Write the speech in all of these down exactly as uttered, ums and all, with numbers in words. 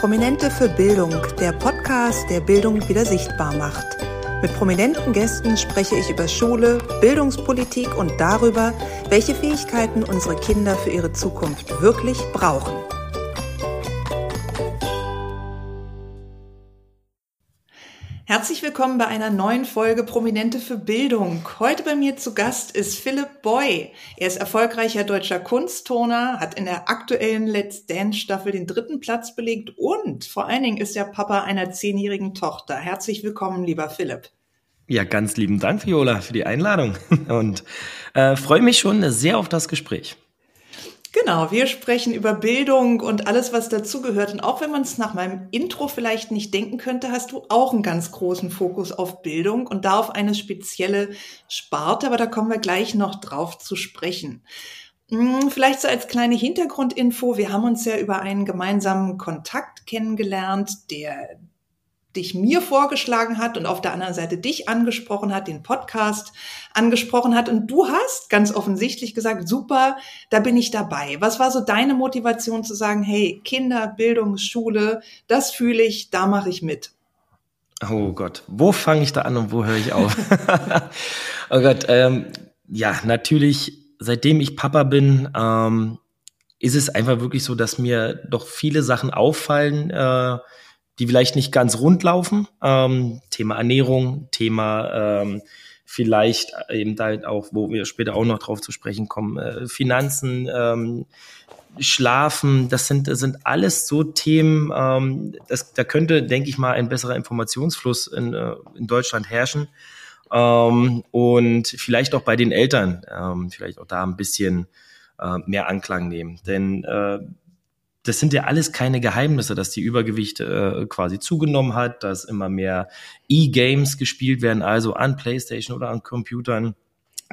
Prominente für Bildung, der Podcast, der Bildung wieder sichtbar macht. Mit prominenten Gästen spreche ich über Schule, Bildungspolitik und darüber, welche Fähigkeiten unsere Kinder für ihre Zukunft wirklich brauchen. Herzlich willkommen bei einer neuen Folge Prominente für Bildung. Heute bei mir zu Gast ist Philipp Boy. Er ist erfolgreicher deutscher Kunstturner, hat in der aktuellen Let's Dance Staffel den dritten Platz belegt und vor allen Dingen ist er Papa einer zehnjährigen Tochter. Herzlich willkommen, lieber Philipp. Ja, ganz lieben Dank, Viola, für die Einladung und äh, freue mich schon sehr auf das Gespräch. Genau, wir sprechen über Bildung und alles, was dazugehört. Und auch wenn man es nach meinem Intro vielleicht nicht denken könnte, hast du auch einen ganz großen Fokus auf Bildung und da auf eine spezielle Sparte. Aber da kommen wir gleich noch drauf zu sprechen. Vielleicht so als kleine Hintergrundinfo. Wir haben uns ja über einen gemeinsamen Kontakt kennengelernt, der dich mir vorgeschlagen hat und auf der anderen Seite dich angesprochen hat, den Podcast angesprochen hat. Und du hast ganz offensichtlich gesagt, super, da bin ich dabei. Was war so deine Motivation zu sagen, hey, Kinder, Bildung, Schule, das fühle ich, da mache ich mit? Oh Gott, wo fange ich da an und wo höre ich auf? Oh Gott, ähm, ja, natürlich, seitdem ich Papa bin, ähm, ist es einfach wirklich so, dass mir doch viele Sachen auffallen, äh, die vielleicht nicht ganz rund laufen. Ähm, Thema Ernährung, Thema ähm, vielleicht eben halt auch, wo wir später auch noch drauf zu sprechen kommen, äh, Finanzen, ähm, Schlafen, das sind, das sind alles so Themen, ähm, das, da könnte, denke ich mal, ein besserer Informationsfluss in, äh, in Deutschland herrschen. Ähm, und vielleicht auch bei den Eltern, ähm, vielleicht auch da ein bisschen äh, mehr Anklang nehmen. Denn äh, das sind ja alles keine Geheimnisse, dass die Übergewicht äh, quasi zugenommen hat, dass immer mehr E-Games gespielt werden, also an Playstation oder an Computern,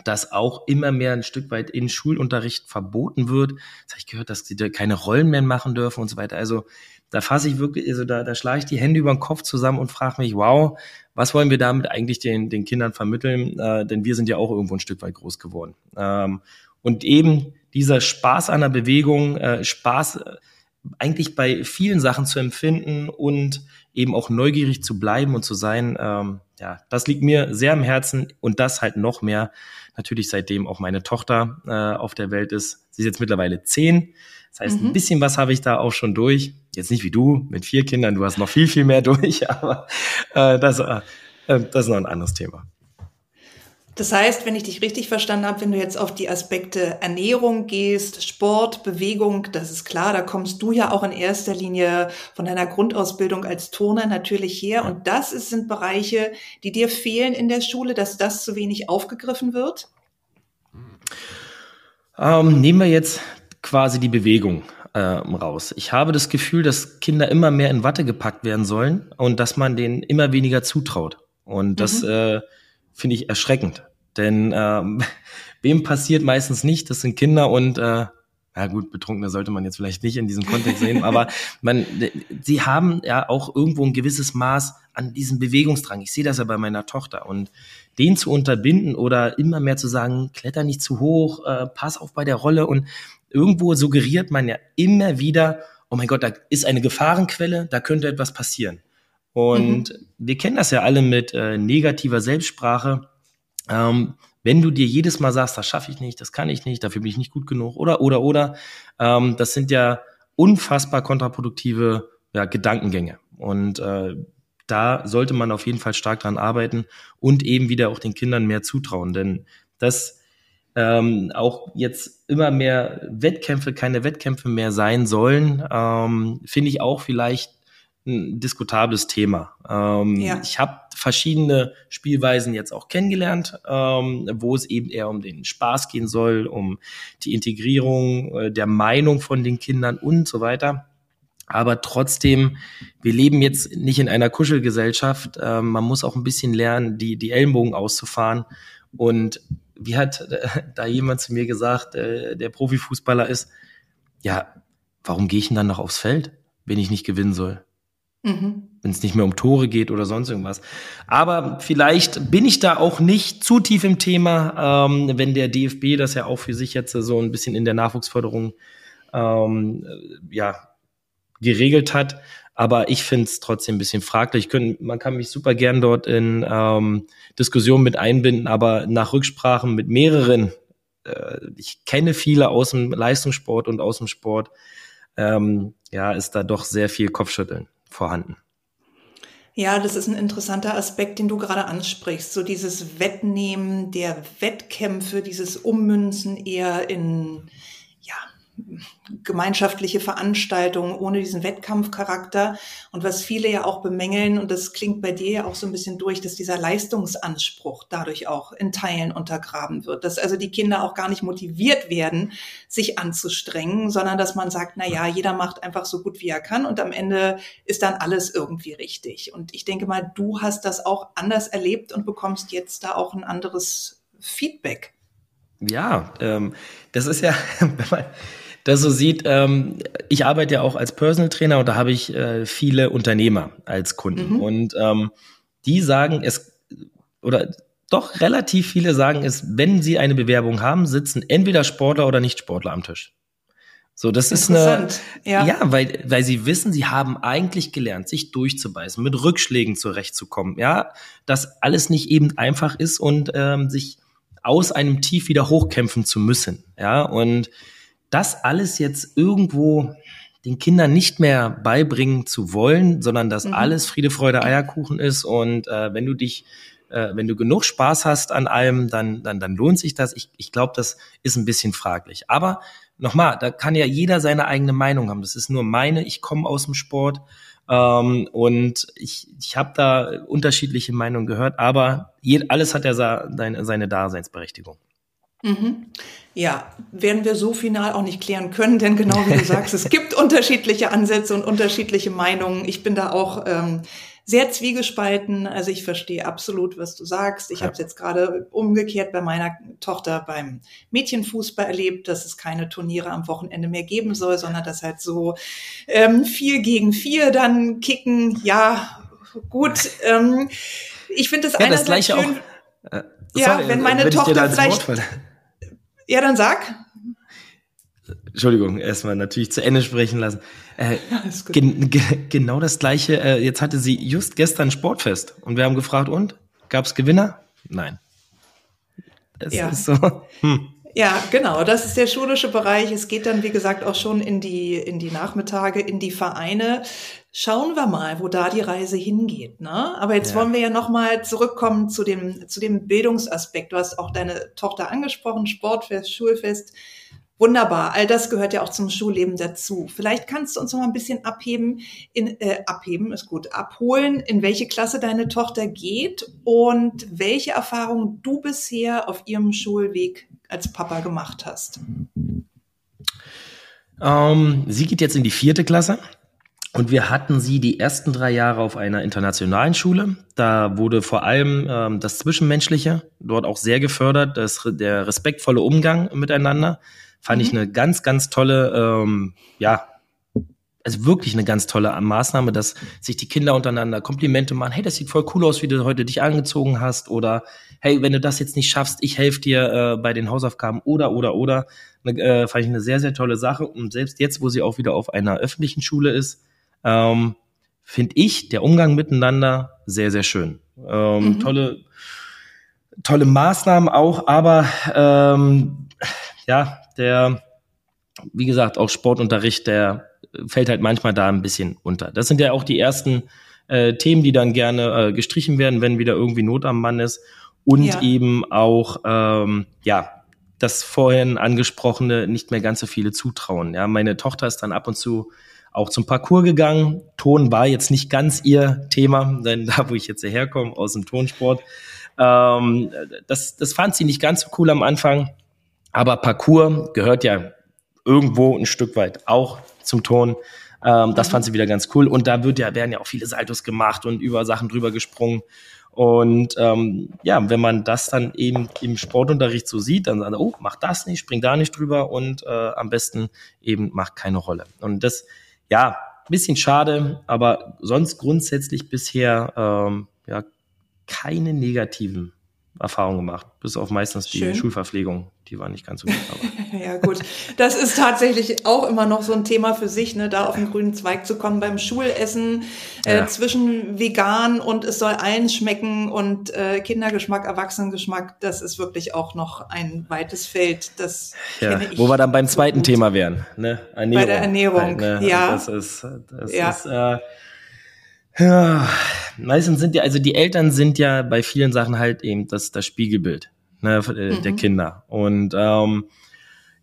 dass auch immer mehr ein Stück weit in Schulunterricht verboten wird. Das habe ich gehört, dass die da keine Rollen mehr machen dürfen und so weiter. Also da fasse ich wirklich, also da, da schlage ich die Hände über den Kopf zusammen und frage mich, wow, was wollen wir damit eigentlich den, den Kindern vermitteln? Äh, denn wir sind ja auch irgendwo ein Stück weit groß geworden. Ähm, und eben dieser Spaß an der Bewegung, äh, Spaß eigentlich bei vielen Sachen zu empfinden und eben auch neugierig zu bleiben und zu sein, ähm, ja, das liegt mir sehr am Herzen und das halt noch mehr, natürlich seitdem auch meine Tochter äh, auf der Welt ist. Sie ist jetzt mittlerweile zehn, das heißt, mhm. ein bisschen was habe ich da auch schon durch. Jetzt nicht wie du, mit vier Kindern, du hast noch viel, viel mehr durch, aber äh, das, äh, das ist noch ein anderes Thema. Das heißt, wenn ich dich richtig verstanden habe, wenn du jetzt auf die Aspekte Ernährung gehst, Sport, Bewegung, das ist klar, da kommst du ja auch in erster Linie von deiner Grundausbildung als Turner natürlich her. Und das ist, sind Bereiche, die dir fehlen in der Schule, dass das zu wenig aufgegriffen wird? Ähm, nehmen wir jetzt quasi die Bewegung äh, raus. Ich habe das Gefühl, dass Kinder immer mehr in Watte gepackt werden sollen und dass man denen immer weniger zutraut. Und das mhm. äh, finde ich erschreckend. Denn ähm, wem passiert meistens nicht? Das sind Kinder und, äh, na gut, Betrunkene sollte man jetzt vielleicht nicht in diesem Kontext sehen, aber man, sie haben ja auch irgendwo ein gewisses Maß an diesem Bewegungsdrang. Ich sehe das ja bei meiner Tochter. Und den zu unterbinden oder immer mehr zu sagen, kletter nicht zu hoch, äh, pass auf bei der Rolle. Und irgendwo suggeriert man ja immer wieder, oh mein Gott, da ist eine Gefahrenquelle, da könnte etwas passieren. Und mhm. wir kennen das ja alle mit äh, negativer Selbstsprache. Ähm, wenn du dir jedes Mal sagst, das schaffe ich nicht, das kann ich nicht, dafür bin ich nicht gut genug oder, oder, oder, ähm, das sind ja unfassbar kontraproduktive ja, Gedankengänge. Und äh, da sollte man auf jeden Fall stark dran arbeiten und eben wieder auch den Kindern mehr zutrauen. Denn dass ähm, auch jetzt immer mehr Wettkämpfe, keine Wettkämpfe mehr sein sollen, ähm, finde ich auch vielleicht ein diskutables Thema. Ähm, ja. Ich habe verschiedene Spielweisen jetzt auch kennengelernt, ähm, wo es eben eher um den Spaß gehen soll, um die Integrierung äh, der Meinung von den Kindern und so weiter. Aber trotzdem, wir leben jetzt nicht in einer Kuschelgesellschaft. Äh, man muss auch ein bisschen lernen, die, die Ellenbogen auszufahren. Und wie hat äh, da jemand zu mir gesagt, äh, der Profifußballer ist, ja, warum gehe ich denn dann noch aufs Feld, wenn ich nicht gewinnen soll? Wenn es nicht mehr um Tore geht oder sonst irgendwas. Aber vielleicht bin ich da auch nicht zu tief im Thema, ähm, wenn der D F B das ja auch für sich jetzt so ein bisschen in der Nachwuchsförderung ähm, ja, geregelt hat. Aber ich finde es trotzdem ein bisschen fraglich. Können, man kann mich super gern dort in ähm, Diskussionen mit einbinden, aber nach Rücksprachen mit mehreren, äh, ich kenne viele aus dem Leistungssport und aus dem Sport, ähm, ja, ist da doch sehr viel Kopfschütteln vorhanden. Ja, das ist ein interessanter Aspekt, den du gerade ansprichst. So dieses Wettnehmen der Wettkämpfe, dieses Ummünzen eher in, ja, gemeinschaftliche Veranstaltungen ohne diesen Wettkampfcharakter. Und was viele ja auch bemängeln, und das klingt bei dir ja auch so ein bisschen durch, dass dieser Leistungsanspruch dadurch auch in Teilen untergraben wird. Dass also die Kinder auch gar nicht motiviert werden, sich anzustrengen, sondern dass man sagt, na ja, jeder macht einfach so gut, wie er kann, und am Ende ist dann alles irgendwie richtig. Und ich denke mal, du hast das auch anders erlebt und bekommst jetzt da auch ein anderes Feedback. Ja, ähm, das ist ja, wenn man das so sieht, ähm, ich arbeite ja auch als Personal Trainer, und da habe ich äh, viele Unternehmer als Kunden. Mhm. Und ähm, die sagen es, oder doch relativ viele sagen es, wenn sie eine Bewerbung haben, sitzen entweder Sportler oder Nicht-Sportler am Tisch. So, das ist eine, ja, ja weil, weil sie wissen, sie haben eigentlich gelernt, sich durchzubeißen, mit Rückschlägen zurechtzukommen, ja, dass alles nicht eben einfach ist und ähm, sich aus einem Tief wieder hochkämpfen zu müssen. Ja, und das alles jetzt irgendwo den Kindern nicht mehr beibringen zu wollen, sondern dass mhm. alles Friede, Freude, Eierkuchen ist, und äh, wenn du dich, äh, wenn du genug Spaß hast an allem, dann, dann, dann lohnt sich das. Ich, ich glaube, das ist ein bisschen fraglich. Aber nochmal, da kann ja jeder seine eigene Meinung haben. Das ist nur meine, ich komme aus dem Sport, ähm, und ich, ich habe da unterschiedliche Meinungen gehört, aber jed- alles hat ja sa- seine, seine Daseinsberechtigung. Mhm. Ja, werden wir so final auch nicht klären können, denn genau wie du sagst, es gibt unterschiedliche Ansätze und unterschiedliche Meinungen. Ich bin da auch ähm, sehr zwiegespalten, also ich verstehe absolut, was du sagst. Ich ja. habe es jetzt gerade umgekehrt bei meiner Tochter beim Mädchenfußball erlebt, dass es keine Turniere am Wochenende mehr geben soll, sondern dass halt so ähm, vier gegen vier dann kicken. Ja, gut. Ähm, ich finde das ja, einerseits das Gleiche schön. Auch, äh, sorry, ja, wenn meine wenn Tochter vielleicht. Ja, dann sag. Entschuldigung, erstmal natürlich zu Ende sprechen lassen. Äh, ja, gen- ge- genau das Gleiche. Äh, jetzt hatte sie just gestern Sportfest, und wir haben gefragt, und? Gab's Gewinner? Nein. Das ja. ist so. Hm. Ja, genau. Das ist der schulische Bereich. Es geht dann, wie gesagt, auch schon in die, in die Nachmittage, in die Vereine. Schauen wir mal, wo da die Reise hingeht, ne? Aber jetzt ja. wollen wir ja nochmal zurückkommen zu dem, zu dem Bildungsaspekt. Du hast auch deine Tochter angesprochen, Sportfest, Schulfest. Wunderbar. All das gehört ja auch zum Schulleben dazu. Vielleicht kannst du uns noch mal ein bisschen abheben, in, äh, abheben ist gut, abholen, in welche Klasse deine Tochter geht und welche Erfahrungen du bisher auf ihrem Schulweg als Papa gemacht hast. Ähm, sie geht jetzt in die vierte Klasse. Und wir hatten sie die ersten drei Jahre auf einer internationalen Schule. Da wurde vor allem ähm, das Zwischenmenschliche dort auch sehr gefördert, das, der respektvolle Umgang miteinander. Fand mhm. ich eine ganz, ganz tolle, ähm, ja, also wirklich eine ganz tolle Maßnahme, dass sich die Kinder untereinander Komplimente machen. Hey, das sieht voll cool aus, wie du heute dich angezogen hast. Oder hey, wenn du das jetzt nicht schaffst, ich helfe dir äh, bei den Hausaufgaben. Oder, oder, oder. Äh, fand ich eine sehr, sehr tolle Sache. Und selbst jetzt, wo sie auch wieder auf einer öffentlichen Schule ist, Ähm, finde ich der Umgang miteinander sehr, sehr schön. Ähm, mhm. Tolle, tolle Maßnahmen auch, aber ähm, ja, der, wie gesagt, auch Sportunterricht, der fällt halt manchmal da ein bisschen unter. Das sind ja auch die ersten äh, Themen, die dann gerne äh, gestrichen werden, wenn wieder irgendwie Not am Mann ist, und ja. eben auch, ähm, ja, das vorhin angesprochene nicht mehr ganz so viele zutrauen. Ja, meine Tochter ist dann ab und zu auch zum Parkour gegangen. Ton war jetzt nicht ganz ihr Thema, denn da, wo ich jetzt herkomme, aus dem Tonsport, ähm, das, das fand sie nicht ganz so cool am Anfang. Aber Parkour gehört ja irgendwo ein Stück weit auch zum Ton. Ähm, das fand sie wieder ganz cool. Und da wird ja, werden ja auch viele Saltos gemacht und über Sachen drüber gesprungen. Und ähm, ja, wenn man das dann eben im Sportunterricht so sieht, dann sagt man, oh, mach das nicht, spring da nicht drüber, und äh, am besten eben macht keine Rolle. Und das ja, ein bisschen schade, aber sonst grundsätzlich bisher ähm, ja, keine negativen Erfahrungen gemacht. Bis auf meistens die Schön. Schulverpflegung, die war nicht ganz so gut. Aber Ja gut, das ist tatsächlich auch immer noch so ein Thema für sich, ne, da auf den grünen Zweig zu kommen beim Schulessen, äh, ja. zwischen vegan und es soll allen schmecken und äh, Kindergeschmack, Erwachsenengeschmack, das ist wirklich auch noch ein weites Feld, das ja. kenne ich. Wo wir dann beim so zweiten gut. Thema wären, ne? Ernährung. Bei der Ernährung, halt, ne? ja. Das ist, das ja. ist äh, ja, meistens sind ja, also die Eltern sind ja bei vielen Sachen halt eben das, das Spiegelbild, ne, der mhm. Kinder. Und ähm,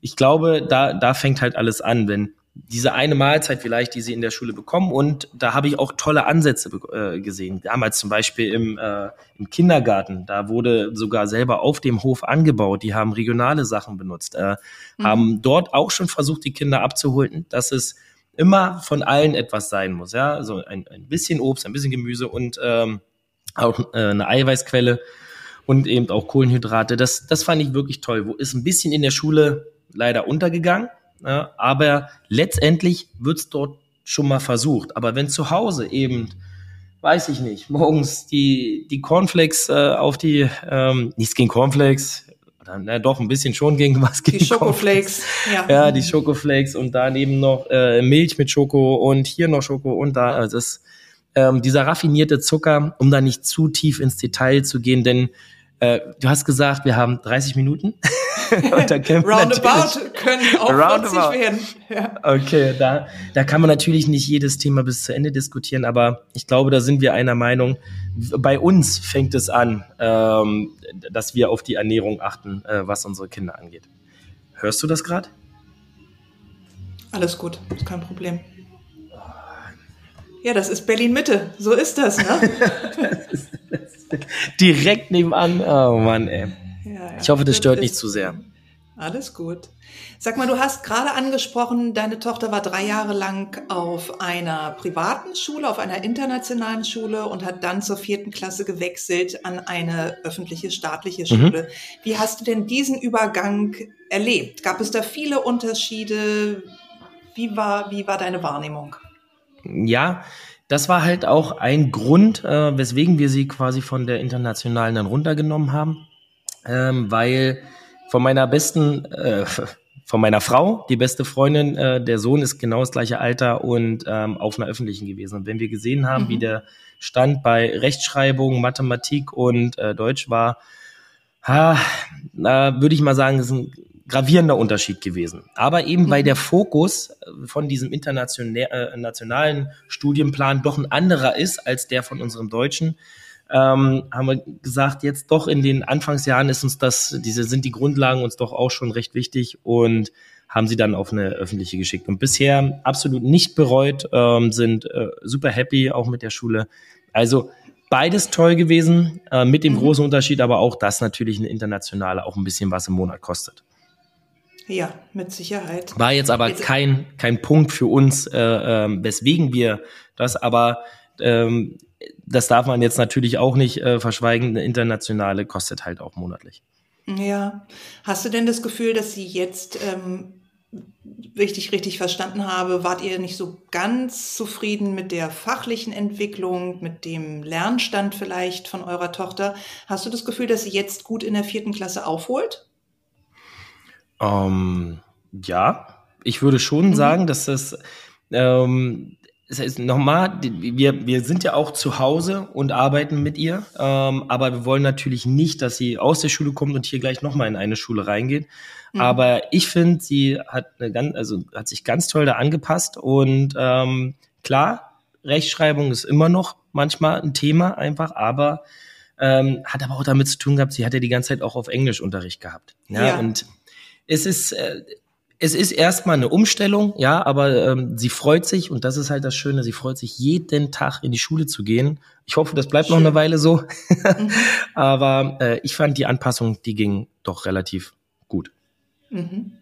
ich glaube, da, da fängt halt alles an, wenn diese eine Mahlzeit vielleicht, die sie in der Schule bekommen, und da habe ich auch tolle Ansätze äh, gesehen. Damals zum Beispiel im, äh, im Kindergarten, da wurde sogar selber auf dem Hof angebaut, die haben regionale Sachen benutzt, äh, mhm. haben dort auch schon versucht, die Kinder abzuholen, dass es immer von allen etwas sein muss, ja, also ein, ein bisschen Obst, ein bisschen Gemüse und ähm, auch äh, eine Eiweißquelle und eben auch Kohlenhydrate. Das, das fand ich wirklich toll. Wo ist ein bisschen in der Schule leider untergegangen, ja, aber letztendlich wird's dort schon mal versucht. Aber wenn zu Hause eben, weiß ich nicht, morgens die die Cornflakes äh, auf die, ähm, nichts gegen Cornflakes. Dann, na doch, ein bisschen schon gegen was gegen die Schokoflakes. Ja. ja, die Schokoflakes und daneben noch äh, Milch mit Schoko und hier noch Schoko und da. Also das, ähm, dieser raffinierte Zucker, um da nicht zu tief ins Detail zu gehen, denn äh, du hast gesagt, wir haben dreißig Minuten. Und da können Roundabout können auch vierzig werden. Ja. Okay, da, da kann man natürlich nicht jedes Thema bis zu Ende diskutieren, aber ich glaube, da sind wir einer Meinung. Bei uns fängt es an, ähm, dass wir auf die Ernährung achten, äh, was unsere Kinder angeht. Hörst du das gerade? Alles gut, ist kein Problem. Ja, das ist Berlin-Mitte, so ist das, ne? das ist, das ist direkt nebenan, oh Mann, ey. Ja, ja. Ich hoffe, das stört nicht zu sehr. Alles gut. Sag mal, du hast gerade angesprochen, deine Tochter war drei Jahre lang auf einer privaten Schule, auf einer internationalen Schule und hat dann zur vierten Klasse gewechselt an eine öffentliche, staatliche Schule. Mhm. Wie hast du denn diesen Übergang erlebt? Gab es da viele Unterschiede? Wie war, wie war deine Wahrnehmung? Ja, das war halt auch ein Grund, äh, weswegen wir sie quasi von der internationalen dann runtergenommen haben. Ähm, weil von meiner besten, äh, von meiner Frau, die beste Freundin, äh, der Sohn ist genau das gleiche Alter und ähm, auf einer öffentlichen gewesen. Und wenn wir gesehen haben, mhm. wie der Stand bei Rechtschreibung, Mathematik und äh, Deutsch war, ha, na, würde ich mal sagen, ist ein gravierender Unterschied gewesen. Aber eben mhm. weil der Fokus von diesem internationalen äh, Studienplan doch ein anderer ist als der von unserem deutschen, Ähm, haben wir gesagt, jetzt doch in den Anfangsjahren ist uns das, diese sind die Grundlagen uns doch auch schon recht wichtig und haben sie dann auf eine öffentliche geschickt. Und bisher absolut nicht bereut, ähm, sind äh, super happy auch mit der Schule. Also beides toll gewesen, äh, mit dem mhm. großen Unterschied, aber auch, dass natürlich eine internationale auch ein bisschen was im Monat kostet. Ja, mit Sicherheit. War jetzt aber jetzt kein kein Punkt für uns, äh, äh, weswegen wir das aber... Ähm, das darf man jetzt natürlich auch nicht äh, verschweigen, eine internationale kostet halt auch monatlich. Ja, hast du denn das Gefühl, dass sie jetzt, ähm, richtig, richtig verstanden habe, wart ihr nicht so ganz zufrieden mit der fachlichen Entwicklung, mit dem Lernstand vielleicht von eurer Tochter? Hast du das Gefühl, dass sie jetzt gut in der vierten Klasse aufholt? Ähm, ja, ich würde schon mhm. sagen, dass das... Ähm, Das heißt, nochmal, wir, wir sind ja auch zu Hause und arbeiten mit ihr, ähm, aber wir wollen natürlich nicht, dass sie aus der Schule kommt und hier gleich nochmal in eine Schule reingeht. Mhm. Aber ich finde, sie hat eine ganz, also hat sich ganz toll da angepasst und ähm, klar, Rechtschreibung ist immer noch manchmal ein Thema einfach, aber ähm, hat aber auch damit zu tun gehabt, sie hat ja die ganze Zeit auch auf Englischunterricht gehabt. Ja, ja. Und es ist... Äh, Es ist erstmal eine Umstellung, ja, aber ähm, sie freut sich und das ist halt das Schöne, sie freut sich jeden Tag in die Schule zu gehen. Ich hoffe, das bleibt Schön. noch eine Weile so, mhm. aber äh, ich fand die Anpassung, die ging doch relativ gut. Mhm.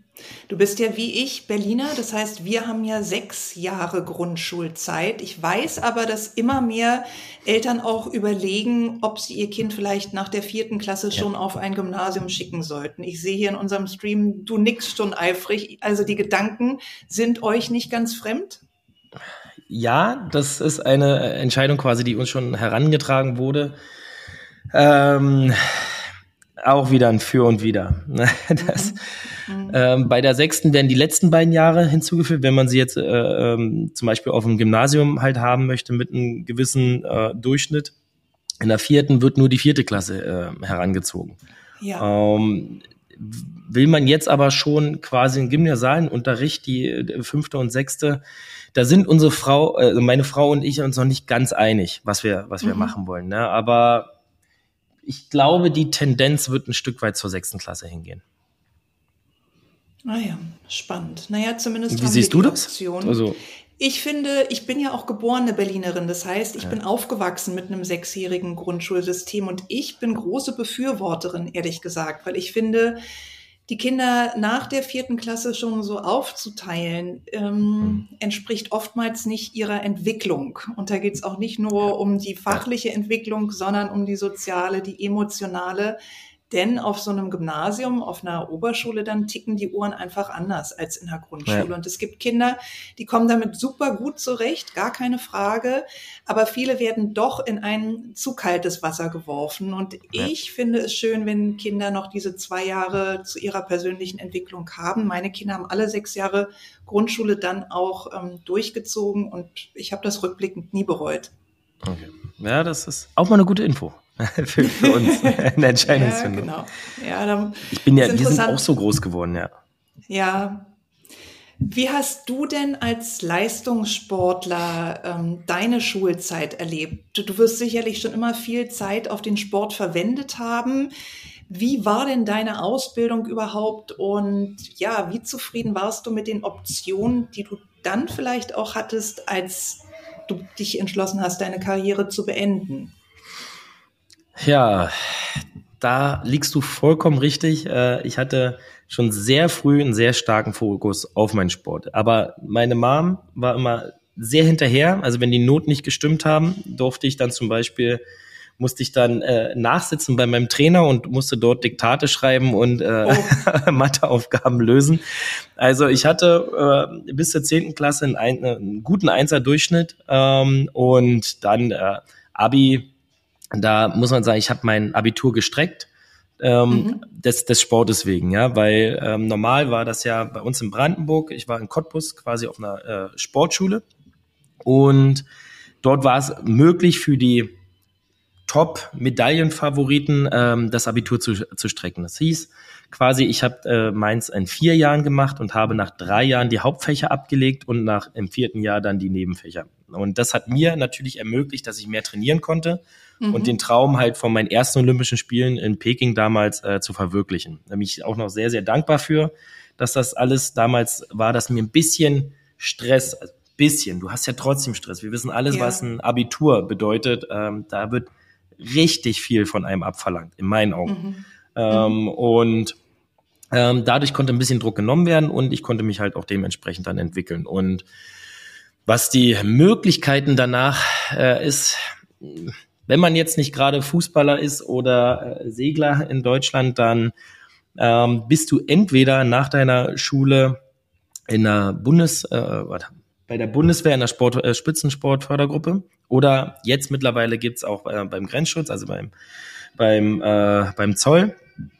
Du bist ja wie ich Berliner, das heißt, wir haben ja sechs Jahre Grundschulzeit. Ich weiß aber, dass immer mehr Eltern auch überlegen, ob sie ihr Kind vielleicht nach der vierten Klasse schon ja. auf ein Gymnasium schicken sollten. Ich sehe hier in unserem Stream, du nickst schon eifrig. Also die Gedanken sind euch nicht ganz fremd? Ja, das ist eine Entscheidung quasi, die uns schon herangetragen wurde. Ähm... Auch wieder ein Für und Wider. Das, mhm. ähm, bei der sechsten werden die letzten beiden Jahre hinzugefügt, wenn man sie jetzt äh, ähm, zum Beispiel auf dem Gymnasium halt haben möchte mit einem gewissen äh, Durchschnitt. In der vierten wird nur die vierte Klasse äh, herangezogen. Ja. Ähm, will man jetzt aber schon quasi im gymnasialen Unterricht, die, die fünfte und sechste, da sind unsere Frau, äh, meine Frau und ich uns noch nicht ganz einig, was wir, was wir mhm. machen wollen. Ne? Aber ich glaube, die Tendenz wird ein Stück weit zur sechsten Klasse hingehen. Naja, spannend. Naja, zumindest haben wir die Option. Wie siehst du das? Also ich finde, ich bin ja auch geborene Berlinerin. Das heißt, ich ja. bin aufgewachsen mit einem sechsjährigen Grundschulsystem und ich bin große Befürworterin, ehrlich gesagt, weil ich finde, die Kinder nach der vierten Klasse schon so aufzuteilen, ähm, entspricht oftmals nicht ihrer Entwicklung. Und da geht es auch nicht nur um die fachliche Entwicklung, sondern um die soziale, die emotionale. Denn auf so einem Gymnasium, auf einer Oberschule, dann ticken die Uhren einfach anders als in der Grundschule. Ja. Und es gibt Kinder, die kommen damit super gut zurecht, gar keine Frage. Aber viele werden doch in ein zu kaltes Wasser geworfen. Und ja. ich finde es schön, wenn Kinder noch diese zwei Jahre zu ihrer persönlichen Entwicklung haben. Meine Kinder haben alle sechs Jahre Grundschule dann auch ähm, durchgezogen. Und ich habe das rückblickend nie bereut. Okay. Ja, das ist auch mal eine gute Info. für, für uns eine Entscheidungsfindung. Ja, genau. Ja, dann ich bin ja, wir sind auch so groß geworden, ja. Ja. Wie hast du denn als Leistungssportler ähm, deine Schulzeit erlebt? Du, du wirst sicherlich schon immer viel Zeit auf den Sport verwendet haben. Wie war denn deine Ausbildung überhaupt? Und ja, wie zufrieden warst du mit den Optionen, die du dann vielleicht auch hattest, als du dich entschlossen hast, deine Karriere zu beenden? Ja, da liegst du vollkommen richtig. Ich hatte schon sehr früh einen sehr starken Fokus auf meinen Sport. Aber meine Mom war immer sehr hinterher. Also wenn die Noten nicht gestimmt haben, durfte ich dann zum Beispiel, musste ich dann äh, nachsitzen bei meinem Trainer und musste dort Diktate schreiben und äh, oh. Matheaufgaben lösen. Also ich hatte äh, bis zur zehnten Klasse einen, einen guten Einser-Durchschnitt ähm, und dann äh, Abi. Da muss man sagen, ich habe mein Abitur gestreckt, ähm, mhm. des, des Sportes wegen, ja, weil ähm, normal war das ja bei uns in Brandenburg, ich war in Cottbus quasi auf einer äh, Sportschule und dort war es möglich für die Top-Medaillenfavoriten ähm, das Abitur zu, zu strecken. Das hieß quasi, ich habe äh, meins in vier Jahren gemacht und habe nach drei Jahren die Hauptfächer abgelegt und nach im vierten Jahr dann die Nebenfächer. Und das hat mir natürlich ermöglicht, dass ich mehr trainieren konnte mhm. und den Traum halt von meinen ersten Olympischen Spielen in Peking damals äh, zu verwirklichen. Da bin ich auch noch sehr, sehr dankbar für, dass das alles damals war, dass mir ein bisschen Stress, ein bisschen, du hast ja trotzdem Stress. Wir wissen alles, ja. was ein Abitur bedeutet. Ähm, da wird richtig viel von einem abverlangt, in meinen Augen. Mhm. Ähm, mhm. Und ähm, dadurch konnte ein bisschen Druck genommen werden und ich konnte mich halt auch dementsprechend dann entwickeln. Und was die Möglichkeiten danach äh, ist, wenn man jetzt nicht gerade Fußballer ist oder äh, Segler in Deutschland, dann ähm, bist du entweder nach deiner Schule in der Bundes, äh, warte, bei der Bundeswehr in der Sport, äh, Spitzensportfördergruppe oder jetzt mittlerweile gibt's auch äh, beim Grenzschutz, also beim beim äh, beim Zoll,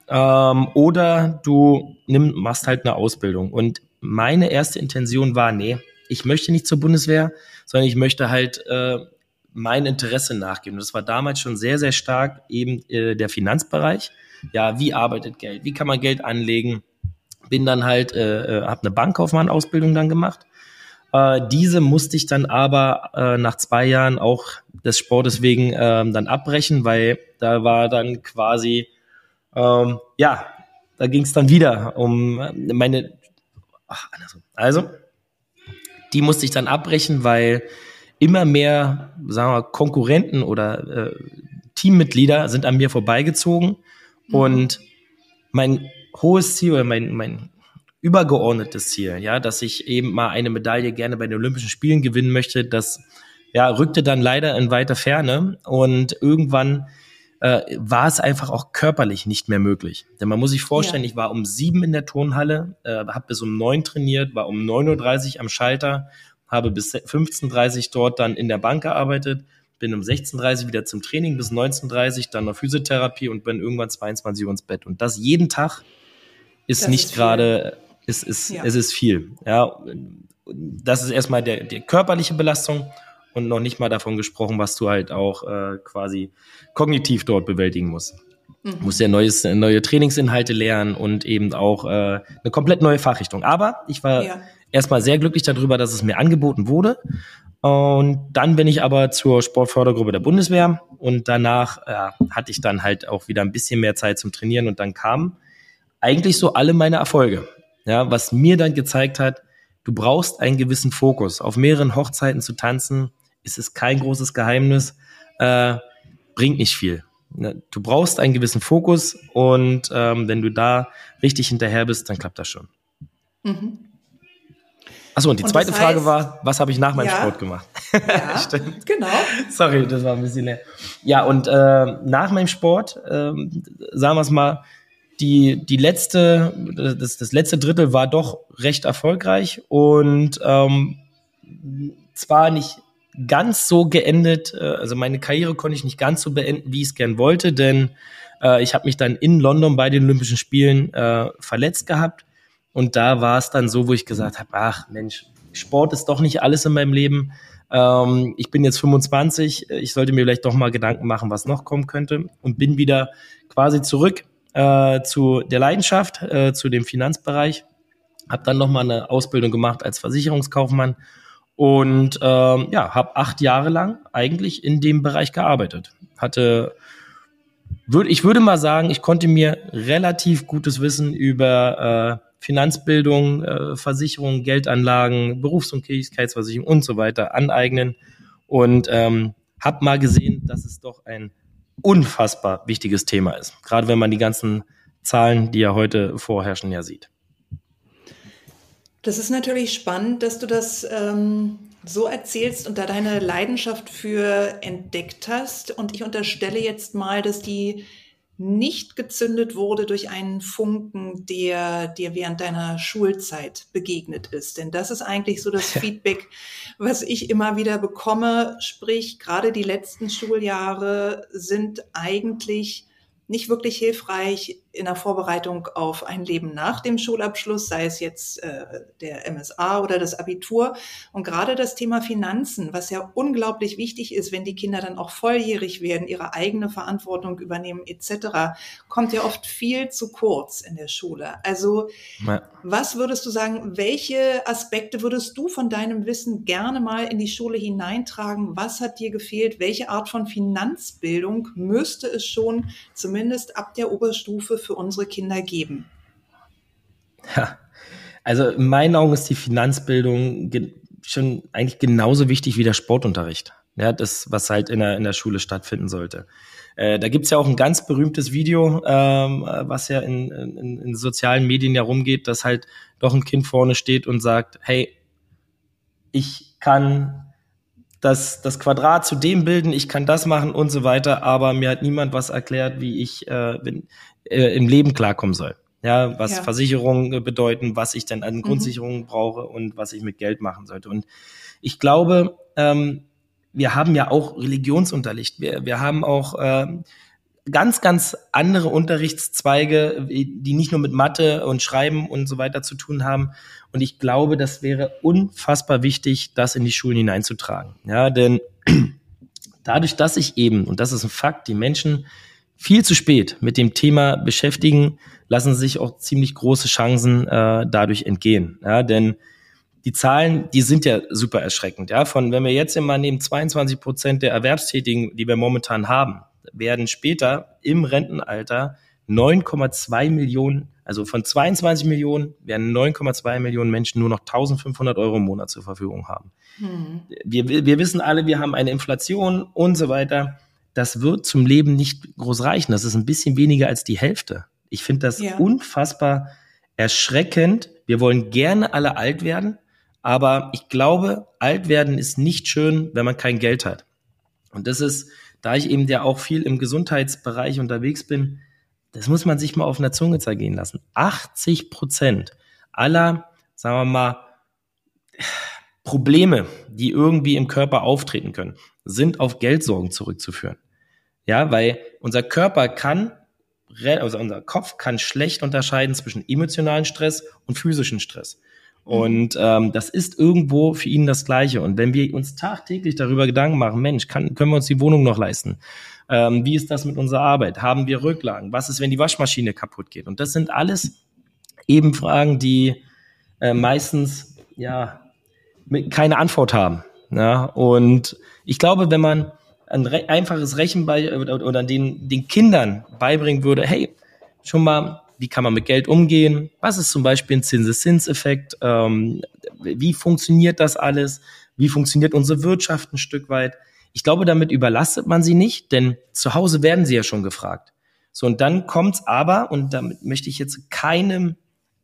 ähm, oder du nimm, machst halt eine Ausbildung. Und meine erste Intention war, nee, ich möchte nicht zur Bundeswehr, sondern ich möchte halt äh, mein Interesse nachgeben. Das war damals schon sehr, sehr stark eben äh, der Finanzbereich. Ja, wie arbeitet Geld? Wie kann man Geld anlegen? Bin dann halt, äh, habe eine Bankkaufmann-Ausbildung dann gemacht. Äh, diese musste ich dann aber äh, nach zwei Jahren auch des Sportes wegen äh, dann abbrechen, weil da war dann quasi, ähm, ja, da ging es dann wieder um meine, ach, andersrum. Also, die musste ich dann abbrechen, weil immer mehr, sagen wir mal, Konkurrenten oder äh, Teammitglieder sind an mir vorbeigezogen. Mhm. Und mein hohes Ziel oder mein, mein übergeordnetes Ziel, ja, dass ich eben mal eine Medaille gerne bei den Olympischen Spielen gewinnen möchte, das ja, rückte dann leider in weiter Ferne. Und irgendwann äh, war es einfach auch körperlich nicht mehr möglich. Denn man muss sich vorstellen, ja. ich war um sieben in der Turnhalle, äh, habe bis um neun trainiert, war um neun Uhr dreißig am Schalter, habe bis fünfzehn Uhr dreißig dort dann in der Bank gearbeitet, bin um sechzehn Uhr dreißig wieder zum Training, bis neunzehn Uhr dreißig dann noch Physiotherapie und bin irgendwann zweiundzwanzig Uhr ins Bett. Und das jeden Tag ist das nicht gerade, ist, ist, ja. es ist viel. Ja, das ist erstmal der, die körperliche Belastung und noch nicht mal davon gesprochen, was du halt auch äh, quasi kognitiv dort bewältigen musst. Mhm. Du musst ja neues, neue Trainingsinhalte lernen und eben auch äh, eine komplett neue Fachrichtung. Aber ich war ja. erstmal sehr glücklich darüber, dass es mir angeboten wurde. Und dann bin ich aber zur Sportfördergruppe der Bundeswehr und danach äh, hatte ich dann halt auch wieder ein bisschen mehr Zeit zum Trainieren und dann kamen eigentlich so alle meine Erfolge. Ja, was mir dann gezeigt hat, du brauchst einen gewissen Fokus. Auf mehreren Hochzeiten zu tanzen, ist es kein großes Geheimnis, äh, bringt nicht viel. Du brauchst einen gewissen Fokus und ähm, wenn du da richtig hinterher bist, dann klappt das schon. Mhm. Achso, und die und zweite das heißt, Frage war, was habe ich nach meinem ja, Sport gemacht? Ja, stimmt. Genau. Sorry, das war ein bisschen leer. Ja, und äh, nach meinem Sport, äh, sagen wir es mal, die, die letzte, das, das letzte Drittel war doch recht erfolgreich und ähm, zwar nicht ganz so geendet, äh, also meine Karriere konnte ich nicht ganz so beenden, wie ich es gern wollte, denn äh, ich habe mich dann in London bei den Olympischen Spielen äh, verletzt gehabt. Und da war es dann so, wo ich gesagt habe, ach Mensch, Sport ist doch nicht alles in meinem Leben. Ähm, ich bin jetzt fünfundzwanzig, ich sollte mir vielleicht doch mal Gedanken machen, was noch kommen könnte. Und bin wieder quasi zurück äh, zu der Leidenschaft, äh, zu dem Finanzbereich. Habe dann nochmal eine Ausbildung gemacht als Versicherungskaufmann. Und ähm, ja, habe acht Jahre lang eigentlich in dem Bereich gearbeitet. Hatte... Ich würde mal sagen, ich konnte mir relativ gutes Wissen über äh, Finanzbildung, äh, Versicherung, Geldanlagen, Berufsunfähigkeitsversicherung und so weiter aneignen und ähm, habe mal gesehen, dass es doch ein unfassbar wichtiges Thema ist, gerade wenn man die ganzen Zahlen, die ja heute vorherrschen, ja sieht. Das ist natürlich spannend, dass du das ähm, so erzählst und da deine Leidenschaft für entdeckt hast. Und ich unterstelle jetzt mal, dass die nicht gezündet wurde durch einen Funken, der dir während deiner Schulzeit begegnet ist. Denn das ist eigentlich so das Feedback, was ich immer wieder bekomme. Sprich, gerade die letzten Schuljahre sind eigentlich nicht wirklich hilfreich in der Vorbereitung auf ein Leben nach dem Schulabschluss, sei es jetzt äh, der M S A oder das Abitur. Und gerade das Thema Finanzen, was ja unglaublich wichtig ist, wenn die Kinder dann auch volljährig werden, ihre eigene Verantwortung übernehmen et cetera, kommt ja oft viel zu kurz in der Schule. Also ja. Was würdest du sagen, welche Aspekte würdest du von deinem Wissen gerne mal in die Schule hineintragen? Was hat dir gefehlt? Welche Art von Finanzbildung müsste es schon zumindest ab der Oberstufe für unsere Kinder geben? Ja, also in meinen Augen ist die Finanzbildung ge- schon eigentlich genauso wichtig wie der Sportunterricht. Ja, das, was halt in der, in der Schule stattfinden sollte. Äh, da gibt es ja auch ein ganz berühmtes Video, ähm, was ja in, in, in sozialen Medien ja rumgeht, dass halt doch ein Kind vorne steht und sagt, hey, ich kann das, das Quadrat zu dem bilden, ich kann das machen und so weiter, aber mir hat niemand was erklärt, wie ich äh, bin, äh, im Leben klarkommen soll. Ja, was ja. Versicherungen bedeuten, was ich denn an Grundsicherungen mhm. brauche und was ich mit Geld machen sollte. Und ich glaube, ähm, wir haben ja auch Religionsunterricht. Wir, wir haben auch ähm, ganz, ganz andere Unterrichtszweige, die nicht nur mit Mathe und Schreiben und so weiter zu tun haben. Und ich glaube, das wäre unfassbar wichtig, das in die Schulen hineinzutragen. Ja, denn dadurch, dass ich eben, und das ist ein Fakt, die Menschen viel zu spät mit dem Thema beschäftigen, lassen sich auch ziemlich große Chancen äh, dadurch entgehen. Ja, denn die Zahlen, die sind ja super erschreckend. Ja, von, wenn wir jetzt immer nehmen, zweiundzwanzig Prozent der Erwerbstätigen, die wir momentan haben, werden später im Rentenalter neun Komma zwei Millionen, also von zweiundzwanzig Millionen werden neun Komma zwei Millionen Menschen nur noch eintausendfünfhundert Euro im Monat zur Verfügung haben. Hm. Wir, wir wissen alle, wir haben eine Inflation und so weiter. Das wird zum Leben nicht groß reichen. Das ist ein bisschen weniger als die Hälfte. Ich finde das ja. unfassbar erschreckend. Wir wollen gerne alle alt werden, aber ich glaube, alt werden ist nicht schön, wenn man kein Geld hat. Und das ist, da ich eben ja auch viel im Gesundheitsbereich unterwegs bin, das muss man sich mal auf der Zunge zergehen lassen. achtzig Prozent aller, sagen wir mal, Probleme, die irgendwie im Körper auftreten können, sind auf Geldsorgen zurückzuführen. Ja, weil unser Körper kann, also unser Kopf kann schlecht unterscheiden zwischen emotionalen Stress und physischen Stress. Und ähm, das ist irgendwo für ihn das Gleiche. Und wenn wir uns tagtäglich darüber Gedanken machen, Mensch, kann, können wir uns die Wohnung noch leisten? Ähm, wie ist das mit unserer Arbeit? Haben wir Rücklagen? Was ist, wenn die Waschmaschine kaputt geht? Und das sind alles eben Fragen, die äh, meistens ja keine Antwort haben. Ja? Und ich glaube, wenn man ein re- einfaches Rechenbeispiel oder, oder den, den Kindern beibringen würde, hey, schon mal, wie kann man mit Geld umgehen? Was ist zum Beispiel ein Zinseszinseffekt? Ähm, wie funktioniert das alles? Wie funktioniert unsere Wirtschaft ein Stück weit? Ich glaube, damit überlastet man sie nicht, denn zu Hause werden sie ja schon gefragt. So, und dann kommt's aber, und damit möchte ich jetzt keinem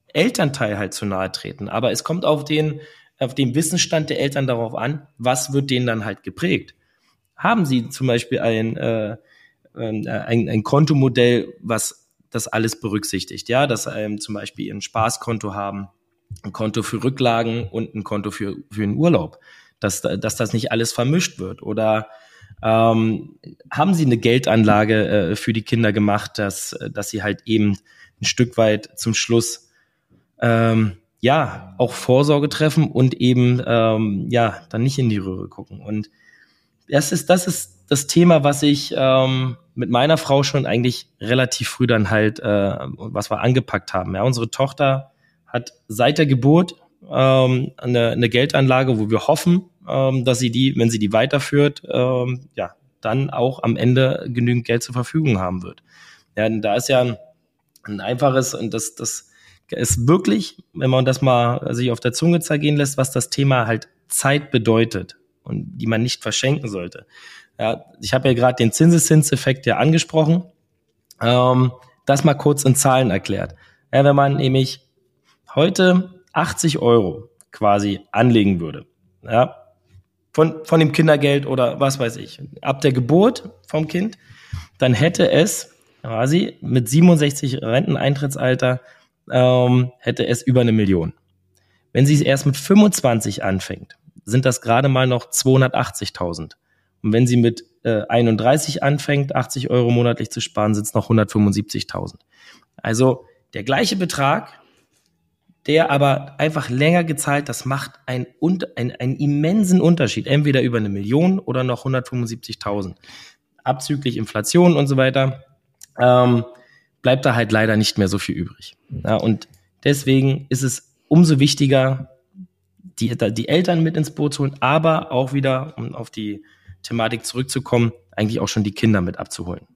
Elternteil halt zu nahe treten, aber es kommt auf den, auf den Wissensstand der Eltern darauf an, was wird denen dann halt geprägt. Haben sie zum Beispiel ein, äh, ein, ein Kontomodell, was das alles berücksichtigt, ja, dass ähm, zum Beispiel ein Spaßkonto haben, ein Konto für Rücklagen und ein Konto für für den Urlaub, dass dass das nicht alles vermischt wird, oder ähm, haben Sie eine Geldanlage äh, für die Kinder gemacht, dass dass sie halt eben ein Stück weit zum Schluss ähm, ja auch Vorsorge treffen und eben ähm, ja dann nicht in die Röhre gucken. Und das ist das ist das Thema, was ich ähm, mit meiner Frau schon eigentlich relativ früh dann halt, äh, was wir angepackt haben. Ja, unsere Tochter hat seit der Geburt ähm, eine, eine Geldanlage, wo wir hoffen, ähm, dass sie die, wenn sie die weiterführt, ähm, ja, dann auch am Ende genügend Geld zur Verfügung haben wird. Ja, da ist ja ein, ein einfaches, und das, das ist wirklich, wenn man das mal sich auf der Zunge zergehen lässt, was das Thema halt Zeit bedeutet und die man nicht verschenken sollte. Ja, ich habe ja gerade den Zinseszinseffekt ja angesprochen, ähm, das mal kurz in Zahlen erklärt. Ja, wenn man nämlich heute achtzig Euro quasi anlegen würde, ja, von, von dem Kindergeld oder was weiß ich, ab der Geburt vom Kind, dann hätte es quasi mit siebenundsechzig Renteneintrittsalter, ähm, hätte es über eine Million. Wenn sie es erst mit fünfundzwanzig anfängt, sind das gerade mal noch zweihundertachtzigtausend. Und wenn sie mit äh, einunddreißig anfängt, achtzig Euro monatlich zu sparen, sind es noch hundertfünfundsiebzigtausend. Also der gleiche Betrag, der aber einfach länger gezahlt, das macht ein, ein, einen immensen Unterschied. Entweder über eine Million oder noch hundertfünfundsiebzigtausend. Abzüglich Inflation und so weiter, ähm, bleibt da halt leider nicht mehr so viel übrig. Ja, und deswegen ist es umso wichtiger, die, die Eltern mit ins Boot zu holen, aber auch wieder, um auf die Thematik zurückzukommen, eigentlich auch schon die Kinder mit abzuholen.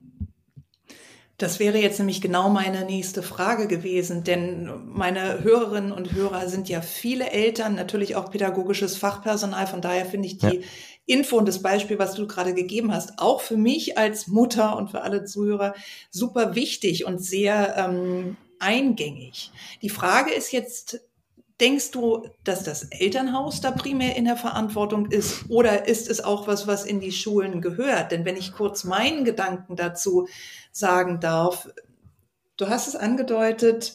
Das wäre jetzt nämlich genau meine nächste Frage gewesen, denn meine Hörerinnen und Hörer sind ja viele Eltern, natürlich auch pädagogisches Fachpersonal, von daher finde ich die ja. Info und das Beispiel, was du gerade gegeben hast, auch für mich als Mutter und für alle Zuhörer super wichtig und sehr ähm, eingängig. Die Frage ist jetzt, denkst du, dass das Elternhaus da primär in der Verantwortung ist, oder ist es auch was, was in die Schulen gehört? Denn wenn ich kurz meinen Gedanken dazu sagen darf, du hast es angedeutet,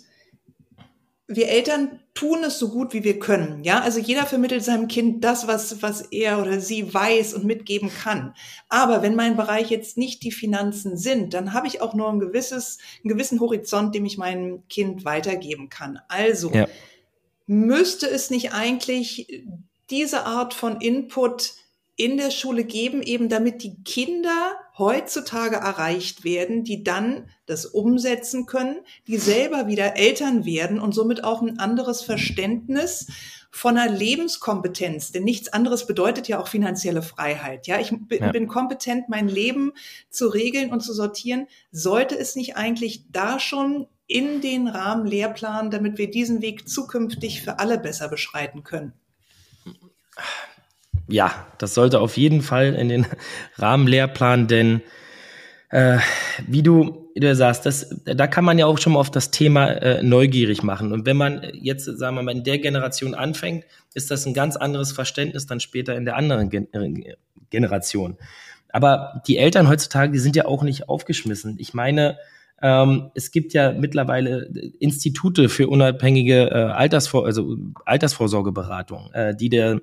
wir Eltern tun es so gut, wie wir können. Ja, also jeder vermittelt seinem Kind das, was, was er oder sie weiß und mitgeben kann. Aber wenn mein Bereich jetzt nicht die Finanzen sind, dann habe ich auch nur ein gewisses, einen gewissen Horizont, den ich meinem Kind weitergeben kann. Also, ja. Müsste es nicht eigentlich diese Art von Input in der Schule geben, eben damit die Kinder heutzutage erreicht werden, die dann das umsetzen können, die selber wieder Eltern werden und somit auch ein anderes Verständnis von einer Lebenskompetenz, denn nichts anderes bedeutet ja auch finanzielle Freiheit. Ja, ich b- ja. bin kompetent, mein Leben zu regeln und zu sortieren. Sollte es nicht eigentlich da schon in den Rahmen Lehrplan, damit wir diesen Weg zukünftig für alle besser beschreiten können? Ja, das sollte auf jeden Fall in den Rahmen Lehrplan, denn äh, wie du, du sagst, das, da kann man ja auch schon mal auf das Thema äh, neugierig machen. Und wenn man jetzt, sagen wir mal, in der Generation anfängt, ist das ein ganz anderes Verständnis dann später in der anderen Gen- äh, Generation. Aber die Eltern heutzutage, die sind ja auch nicht aufgeschmissen. Ich meine, Ähm, es gibt ja mittlerweile Institute für unabhängige äh, Altersvor- also Altersvorsorgeberatung, äh, die der,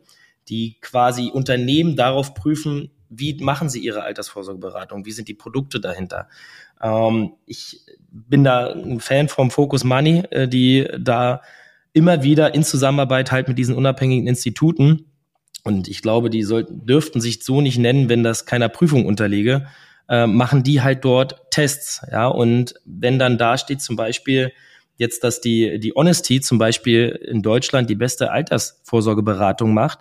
die quasi Unternehmen darauf prüfen, wie machen sie ihre Altersvorsorgeberatung, wie sind die Produkte dahinter. Ähm, ich bin da ein Fan vom Focus Money, äh, die da immer wieder in Zusammenarbeit halt mit diesen unabhängigen Instituten, und ich glaube, die sollten, dürften sich so nicht nennen, wenn das keiner Prüfung unterläge, äh, machen die halt dort Tests, ja, und wenn dann da steht zum Beispiel jetzt, dass die die Honesty zum Beispiel in Deutschland die beste Altersvorsorgeberatung macht,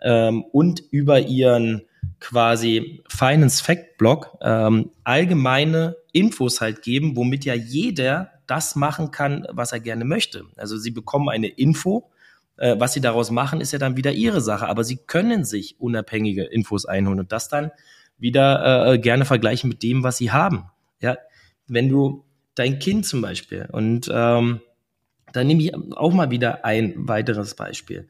ähm, und über ihren quasi Finance Fact Blog ähm, allgemeine Infos halt geben, womit ja jeder das machen kann, was er gerne möchte. Also sie bekommen eine Info, äh, was sie daraus machen, ist ja dann wieder ihre Sache, aber sie können sich unabhängige Infos einholen und das dann wieder äh, gerne vergleichen mit dem, was sie haben. Ja, wenn du dein Kind zum Beispiel, und ähm, da nehme ich auch mal wieder ein weiteres Beispiel.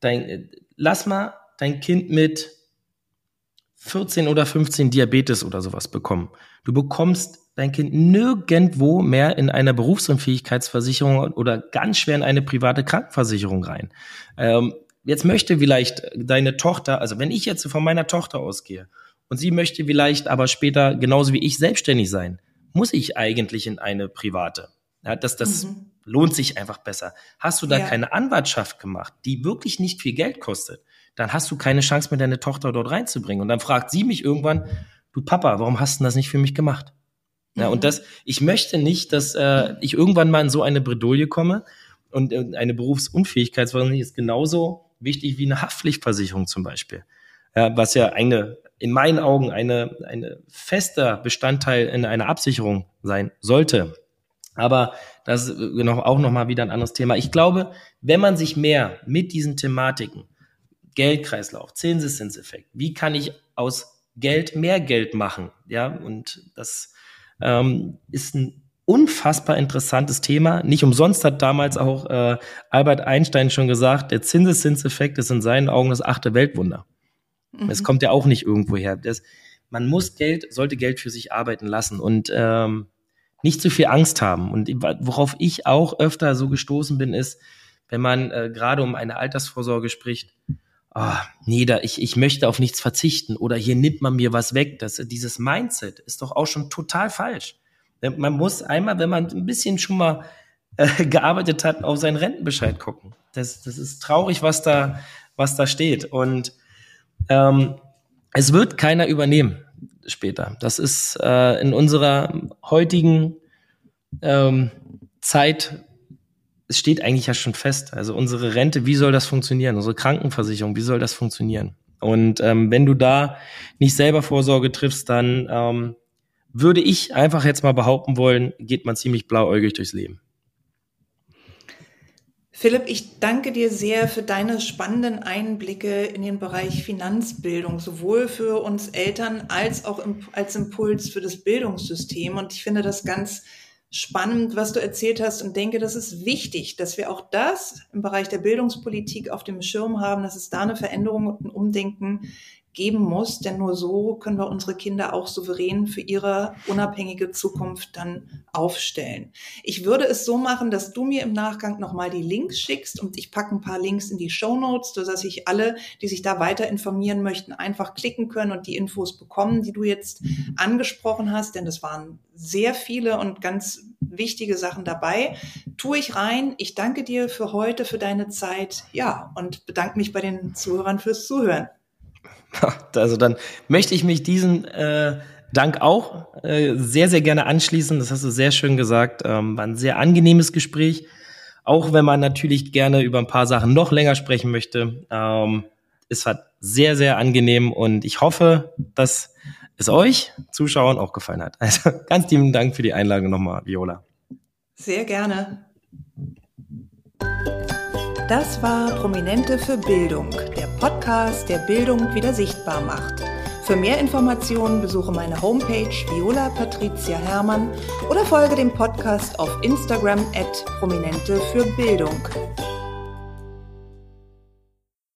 Dein, lass mal dein Kind mit vierzehn oder fünfzehn Diabetes oder sowas bekommen. Du bekommst dein Kind nirgendwo mehr in einer Berufsunfähigkeitsversicherung oder ganz schwer in eine private Krankenversicherung rein. Ähm, jetzt möchte vielleicht deine Tochter, also wenn ich jetzt von meiner Tochter ausgehe und sie möchte vielleicht aber später genauso wie ich selbstständig sein, muss ich eigentlich in eine private? Ja, das das mhm. lohnt sich einfach besser. Hast du da ja. keine Anwartschaft gemacht, die wirklich nicht viel Geld kostet, dann hast du keine Chance mehr, deine Tochter dort reinzubringen. Und dann fragt sie mich irgendwann, du Papa, warum hast du das nicht für mich gemacht? Ja, und das, ich möchte nicht, dass äh, ich irgendwann mal in so eine Bredouille komme, und äh, eine Berufsunfähigkeitsversicherung ist genauso wichtig wie eine Haftpflichtversicherung zum Beispiel, ja, was ja eine, in meinen Augen eine, eine fester Bestandteil in einer Absicherung sein sollte. Aber das ist genau auch nochmal wieder ein anderes Thema. Ich glaube, wenn man sich mehr mit diesen Thematiken, Geldkreislauf, Zinseszinseffekt, wie kann ich aus Geld mehr Geld machen? Ja, und das ähm, ist ein unfassbar interessantes Thema. Nicht umsonst hat damals auch äh, Albert Einstein schon gesagt, der Zinseszinseffekt ist in seinen Augen das achte Weltwunder. Es mhm. kommt ja auch nicht irgendwo her. Das, man muss Geld, sollte Geld für sich arbeiten lassen und ähm, nicht zu viel Angst haben. Und worauf ich auch öfter so gestoßen bin, ist, wenn man äh, gerade um eine Altersvorsorge spricht, oh, nee, da, ich, ich möchte auf nichts verzichten oder hier nimmt man mir was weg. Das, dieses Mindset ist doch auch schon total falsch. Man muss einmal, wenn man ein bisschen schon mal äh, gearbeitet hat, auf seinen Rentenbescheid gucken. Das, das ist traurig, was da, was da steht. Und ähm, es wird keiner übernehmen später. Das ist äh, in unserer heutigen ähm, Zeit. Es steht eigentlich ja schon fest, also unsere Rente, wie soll das funktionieren? Unsere Krankenversicherung, wie soll das funktionieren? Und ähm, wenn du da nicht selber Vorsorge triffst, dann ähm, würde ich einfach jetzt mal behaupten wollen, geht man ziemlich blauäugig durchs Leben. Philipp, ich danke dir sehr für deine spannenden Einblicke in den Bereich Finanzbildung, sowohl für uns Eltern als auch im, als Impuls für das Bildungssystem. Und ich finde das ganz spannend, was du erzählt hast, und denke, das ist wichtig, dass wir auch das im Bereich der Bildungspolitik auf dem Schirm haben, dass es da eine Veränderung und ein Umdenken geben muss, denn nur so können wir unsere Kinder auch souverän für ihre unabhängige Zukunft dann aufstellen. Ich würde es so machen, dass du mir im Nachgang nochmal die Links schickst, und ich packe ein paar Links in die Shownotes, sodass sich alle, die sich da weiter informieren möchten, einfach klicken können und die Infos bekommen, die du jetzt angesprochen hast, denn das waren sehr viele und ganz wichtige Sachen dabei. Tue ich rein. Ich danke dir für heute, für deine Zeit, ja, und bedanke mich bei den Zuhörern fürs Zuhören. Also dann möchte ich mich diesen äh, Dank auch äh, sehr, sehr gerne anschließen. Das hast du sehr schön gesagt. Ähm, war ein sehr angenehmes Gespräch, auch wenn man natürlich gerne über ein paar Sachen noch länger sprechen möchte. Ähm, es war sehr, sehr angenehm, und ich hoffe, dass es euch Zuschauern auch gefallen hat. Also ganz lieben Dank für die Einladung nochmal, Viola. Sehr gerne. Das war Prominente für Bildung, der Podcast, der Bildung wieder sichtbar macht. Für mehr Informationen besuche meine Homepage Viola Patricia Herrmann oder folge dem Podcast auf Instagram at Prominente für Bildung.